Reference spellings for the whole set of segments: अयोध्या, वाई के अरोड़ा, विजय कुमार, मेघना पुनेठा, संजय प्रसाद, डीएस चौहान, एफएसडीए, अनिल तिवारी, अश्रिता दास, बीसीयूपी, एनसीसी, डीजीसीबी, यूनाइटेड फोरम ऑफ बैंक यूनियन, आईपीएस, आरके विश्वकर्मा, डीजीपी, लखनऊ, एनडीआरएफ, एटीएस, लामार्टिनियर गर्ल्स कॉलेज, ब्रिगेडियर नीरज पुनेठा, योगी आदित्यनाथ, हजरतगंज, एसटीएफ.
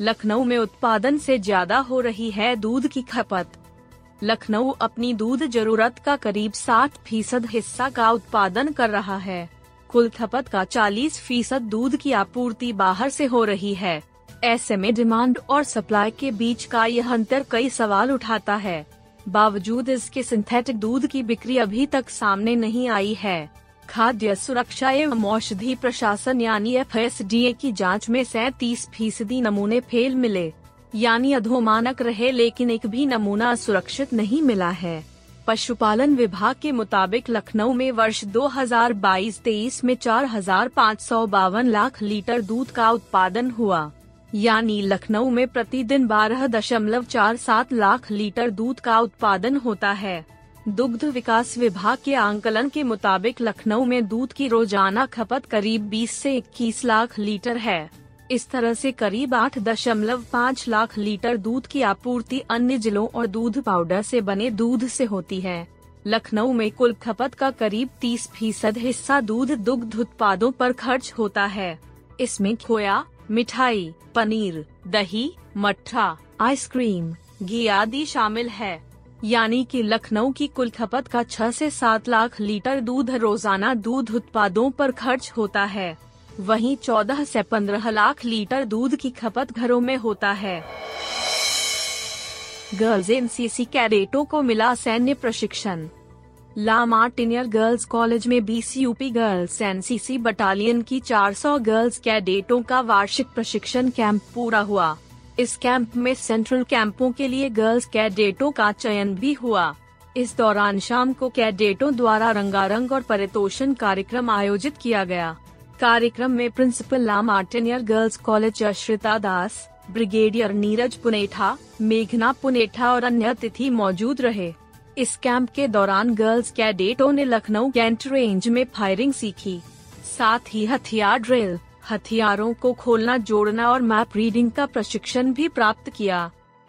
लखनऊ में उत्पादन से ज्यादा हो रही है दूध की खपत। लखनऊ अपनी दूध जरूरत का करीब 60% हिस्सा का उत्पादन कर रहा है। कुल खपत का 40% दूध की आपूर्ति बाहर से हो रही है। ऐसे में डिमांड और सप्लाई के बीच का यह अंतर कई सवाल उठाता है। बावजूद इसके सिंथेटिक दूध की बिक्री अभी तक सामने नहीं आई है। खाद्य सुरक्षा एवं औषधि प्रशासन यानी एफएसडीए की जांच में 37% नमूने फेल मिले, यानी अधोमानक रहे, लेकिन एक भी नमूना सुरक्षित नहीं मिला है। पशुपालन विभाग के मुताबिक लखनऊ में वर्ष 2022-23 में 4,552 लाख लीटर दूध का उत्पादन हुआ, यानी लखनऊ में प्रतिदिन 12.47 लाख लीटर दूध का उत्पादन होता है। दुग्ध विकास विभाग के आंकलन के मुताबिक लखनऊ में दूध की रोजाना खपत करीब 20 से 21 लाख लीटर है। इस तरह से करीब 8.5 लाख लीटर दूध की आपूर्ति अन्य जिलों और दूध पाउडर से बने दूध से होती है। लखनऊ में कुल खपत का करीब 30% हिस्सा दूध दुग्ध उत्पादों पर खर्च होता है। इसमें खोया, मिठाई, पनीर, दही, मट्ठा, आइसक्रीम, घी आदि शामिल है, यानी कि लखनऊ की कुल खपत का 6 से 7 लाख लीटर दूध रोजाना दूध उत्पादों पर खर्च होता है। वहीं 14 से 15 लाख लीटर दूध की खपत घरों में होता है। गर्ल्स एनसीसी कैडेटों को मिला सैन्य प्रशिक्षण। लामार्टिनियर गर्ल्स कॉलेज में बीसीयूपी गर्ल्स एनसीसी बटालियन की 400 गर्ल्स कैडेटों का वार्षिक प्रशिक्षण कैंप पूरा हुआ। इस कैंप में सेंट्रल कैंपों के लिए गर्ल्स कैडेटों का चयन भी हुआ। इस दौरान शाम को कैडेटों द्वारा रंगारंग और परितोषण कार्यक्रम आयोजित किया गया। कार्यक्रम में principal लामार्टिनियर गर्ल्स कॉलेज अश्रिता दास, ब्रिगेडियर नीरज पुनेठा, मेघना पुनेठा और अन्य अतिथि मौजूद रहे। इस कैंप के दौरान गर्ल्स कैडेटों ने लखनऊ कैंट रेंज में फायरिंग सीखी, साथ ही हथियार ड्रिल, हथियारों को खोलना, जोड़ना और मैप रीडिंग का प्रशिक्षण भी प्राप्त किया।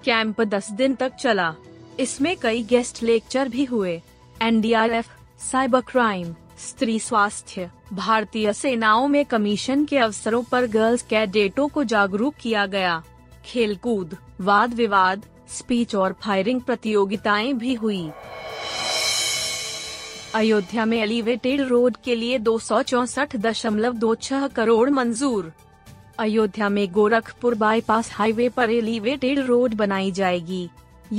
कैंप 10 दिन तक चला। इसमें कई गेस्ट लेक्चर भी हुए। एनडीआरएफ, साइबर क्राइम, स्त्री स्वास्थ्य, भारतीय सेनाओं में कमीशन के अवसरों पर गर्ल्स कैडेटों को जागरूक किया गया। खेलकूद, वाद विवाद, स्पीच और फायरिंग प्रतियोगिताएं भी हुई। अयोध्या में एलिवेटेड रोड के लिए 264.26 करोड़ मंजूर। अयोध्या में गोरखपुर बाईपास हाईवे पर एलिवेटेड रोड बनाई जाएगी।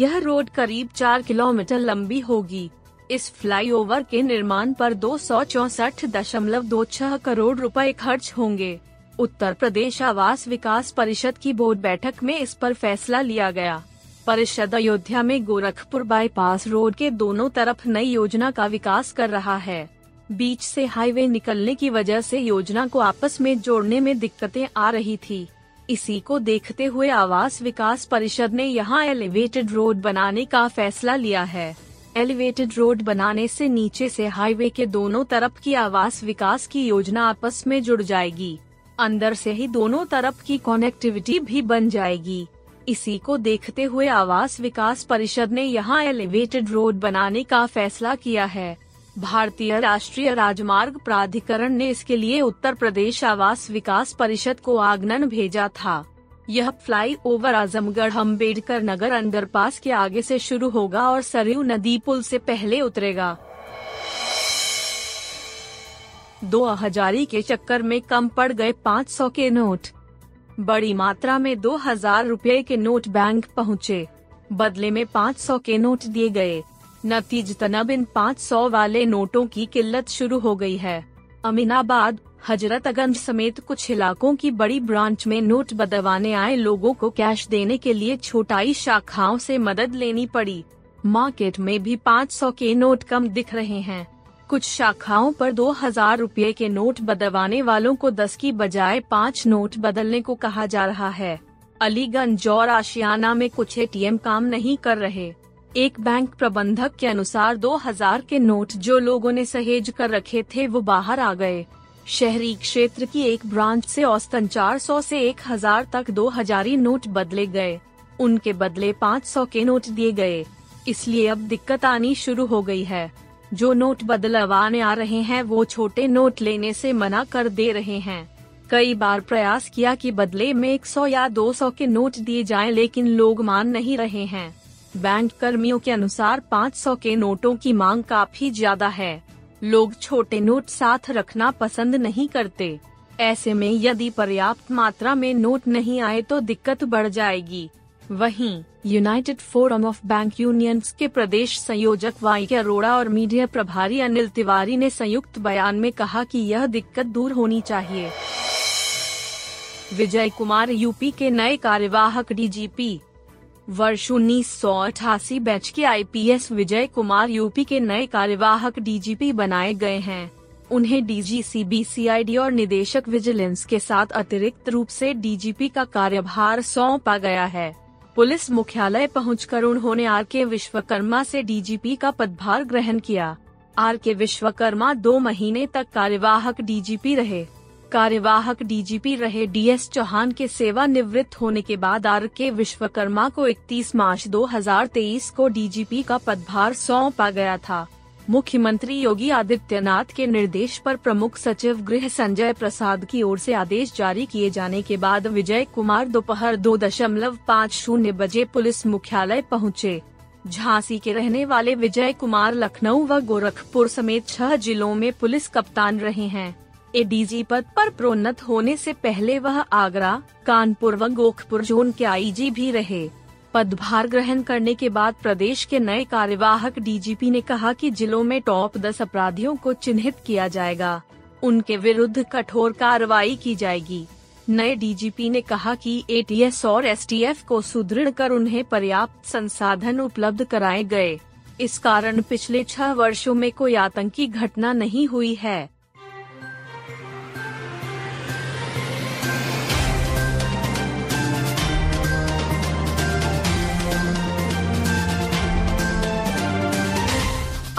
यह रोड करीब 4 किलोमीटर लंबी होगी। इस फ्लाईओवर के निर्माण पर 264.26 करोड़ रुपए खर्च होंगे। उत्तर प्रदेश आवास विकास परिषद की बोर्ड बैठक में इस पर फैसला लिया गया। परिषद अयोध्या में गोरखपुर बाईपास रोड के दोनों तरफ नई योजना का विकास कर रहा है। बीच से हाईवे निकलने की वजह से योजना को आपस में जोड़ने में दिक्कतें आ रही थी। इसी को देखते हुए आवास विकास परिषद ने यहां एलिवेटेड रोड बनाने का फैसला लिया है। एलिवेटेड रोड बनाने से नीचे से हाईवे के दोनों तरफ की आवास विकास की योजना आपस में जुड़ जाएगी। अंदर से ही दोनों तरफ की कनेक्टिविटी भी बन जाएगी। इसी को देखते हुए आवास विकास परिषद ने यहां एलिवेटेड रोड बनाने का फैसला किया है। भारतीय राष्ट्रीय राजमार्ग प्राधिकरण ने इसके लिए उत्तर प्रदेश आवास विकास परिषद को आगनन भेजा था। यह फ्लाईओवर आजमगढ़ अम्बेडकर नगर अंडरपास के आगे से शुरू होगा और सरयू नदी पुल से पहले उतरेगा। 2000 के चक्कर में कम पड़ गए 500 के नोट। बड़ी मात्रा में 2000 रुपए के नोट बैंक पहुंचे। बदले में 500 के नोट दिए गए। नतीजतन अब इन 500 वाले नोटों की किल्लत शुरू हो गई है। अमीनाबाद, हजरतगंज समेत कुछ इलाकों की बड़ी ब्रांच में नोट बदलवाने आए लोगों को कैश देने के लिए छोटाई शाखाओं से मदद लेनी पड़ी। मार्केट में भी 500 के नोट कम दिख रहे हैं। कुछ शाखाओं पर 2000 रुपए के नोट बदलवाने वालों को 10 की बजाय 5 नोट बदलने को कहा जा रहा है। अलीगंज और आशियाना में कुछ एटीएम काम नहीं कर रहे। एक बैंक प्रबंधक के अनुसार 2000 के नोट जो लोगों ने सहेज कर रखे थे वो बाहर आ गए। शहरी क्षेत्र की एक ब्रांच से औसतन 400 से 1000 तक 2000 नोट बदले गए, उनके बदले 500 के नोट दिए गए। इसलिए अब दिक्कत आनी शुरू हो गई है। जो नोट बदलवाने आ रहे हैं वो छोटे नोट लेने से मना कर दे रहे हैं। कई बार प्रयास किया कि बदले में 100 या 200 के नोट दिए जाएं, लेकिन लोग मान नहीं रहे हैं। बैंक कर्मियों के अनुसार 500 के नोटों की मांग काफी ज्यादा है। लोग छोटे नोट साथ रखना पसंद नहीं करते। ऐसे में यदि पर्याप्त मात्रा में नोट नहीं आए तो दिक्कत बढ़ जाएगी। वहीं यूनाइटेड फोरम ऑफ बैंक यूनियन के प्रदेश संयोजक वाई के अरोड़ा और मीडिया प्रभारी अनिल तिवारी ने संयुक्त बयान में कहा कि यह दिक्कत दूर होनी चाहिए। विजय कुमार यूपी के नए कार्यवाहक डीजीपी। वर्ष 1988 बैच के आईपीएस विजय कुमार यूपी के नए कार्यवाहक डीजीपी बनाए गए हैं। उन्हें डीजीसीबी सीआईडी और निदेशक विजिलेंस के साथ अतिरिक्त रूप से डीजीपी का कार्यभार सौंपा गया है। पुलिस मुख्यालय पहुंचकर उन्होंने आरके विश्वकर्मा से डीजीपी का पदभार ग्रहण किया। आरके विश्वकर्मा 2 महीने तक कार्यवाहक डीजीपी रहे। डीएस चौहान के सेवानिवृत्त होने के बाद आरके विश्वकर्मा को 31 मार्च 2023 को डीजीपी का पदभार सौंपा गया था। मुख्यमंत्री योगी आदित्यनाथ के निर्देश पर प्रमुख सचिव गृह संजय प्रसाद की ओर से आदेश जारी किए जाने के बाद विजय कुमार दोपहर 2:50 बजे पुलिस मुख्यालय पहुँचे। झांसी के रहने वाले विजय कुमार लखनऊ व गोरखपुर समेत 6 जिलों में पुलिस कप्तान रहे हैं। एडीजी पद पर प्रोन्नत होने से पहले वह आगरा, कानपुर व गोरखपुर जोन के आईजी भी रहे। पदभार ग्रहण करने के बाद प्रदेश के नए कार्यवाहक डीजीपी ने कहा कि जिलों में टॉप 10 अपराधियों को चिन्हित किया जाएगा, उनके विरुद्ध कठोर कार्रवाई की जाएगी। नए डीजीपी ने कहा कि एटीएस और एसटीएफ को सुदृढ़ कर उन्हें पर्याप्त संसाधन उपलब्ध कराए गए। इस कारण पिछले 6 वर्षों में कोई आतंकी घटना नहीं हुई है।